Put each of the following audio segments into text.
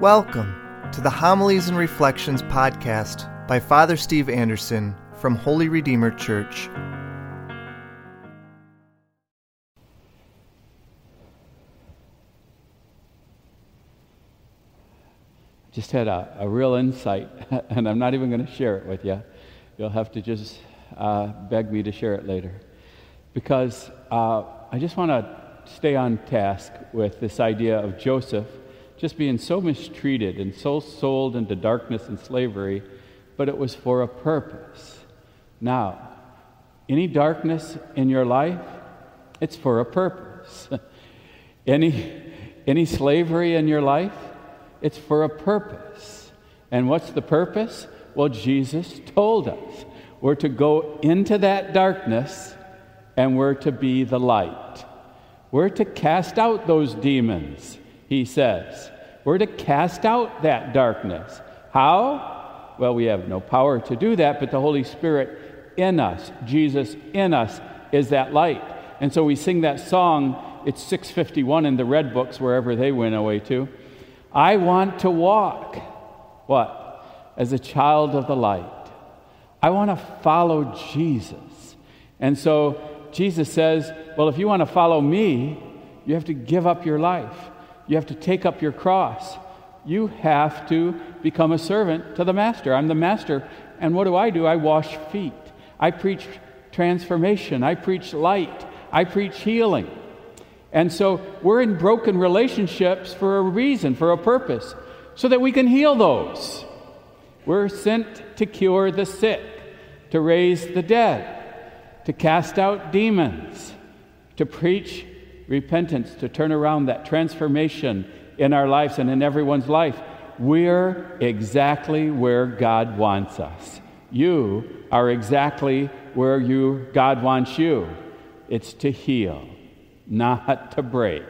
Welcome to the Homilies and Reflections podcast by Father Steve Anderson from Holy Redeemer Church. Just had a real insight, and I'm not even going to share it with you. You'll have to just beg me to share it later, because I just want to stay on task with this idea of Joseph just being so mistreated and so sold into darkness and slavery, but it was for a purpose. Now, any darkness in your life, it's for a purpose. Any slavery in your life, it's for a purpose. And what's the purpose? Well, Jesus told us we're to go into that darkness and we're to be the light. We're to cast out those demons. He says, we're to cast out that darkness. How? Well, we have no power to do that, but the Holy Spirit in us, Jesus in us, is that light. And so we sing that song, it's 651 in the Red Books, wherever they went away to. I want to walk, what? As a child of the light. I want to follow Jesus. And so Jesus says, well, if you want to follow me, you have to give up your life. You have to take up your cross. You have to become a servant to the master. I'm the master. And what do? I wash feet. I preach transformation. I preach light. I preach healing. And so we're in broken relationships for a reason, for a purpose, so that we can heal those. We're sent to cure the sick, to raise the dead, to cast out demons, to preach repentance, to turn around that transformation in our lives and in everyone's life. We're exactly where God wants us. You are exactly where God wants you. It's to heal, not to break.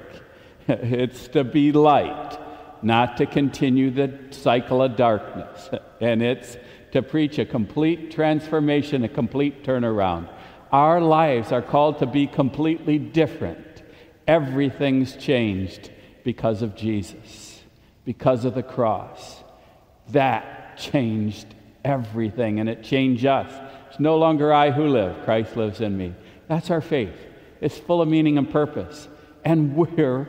It's to be light, not to continue the cycle of darkness. And it's to preach a complete transformation, a complete turnaround. Our lives are called to be completely different. Everything's changed because of Jesus, because of the cross. That changed everything, and it changed us. It's no longer I who live, Christ lives in me. That's our faith. It's full of meaning and purpose, and we're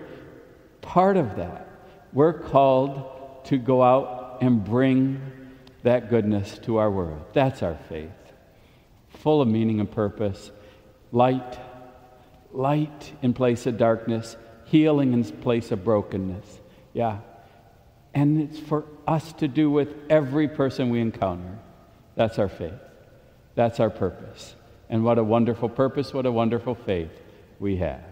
part of that. We're called to go out and bring that goodness to our world. That's our faith, full of meaning and purpose, light in place of darkness, healing in place of brokenness. Yeah. And it's for us to do with every person we encounter. That's our faith. That's our purpose. And what a wonderful purpose, what a wonderful faith we have.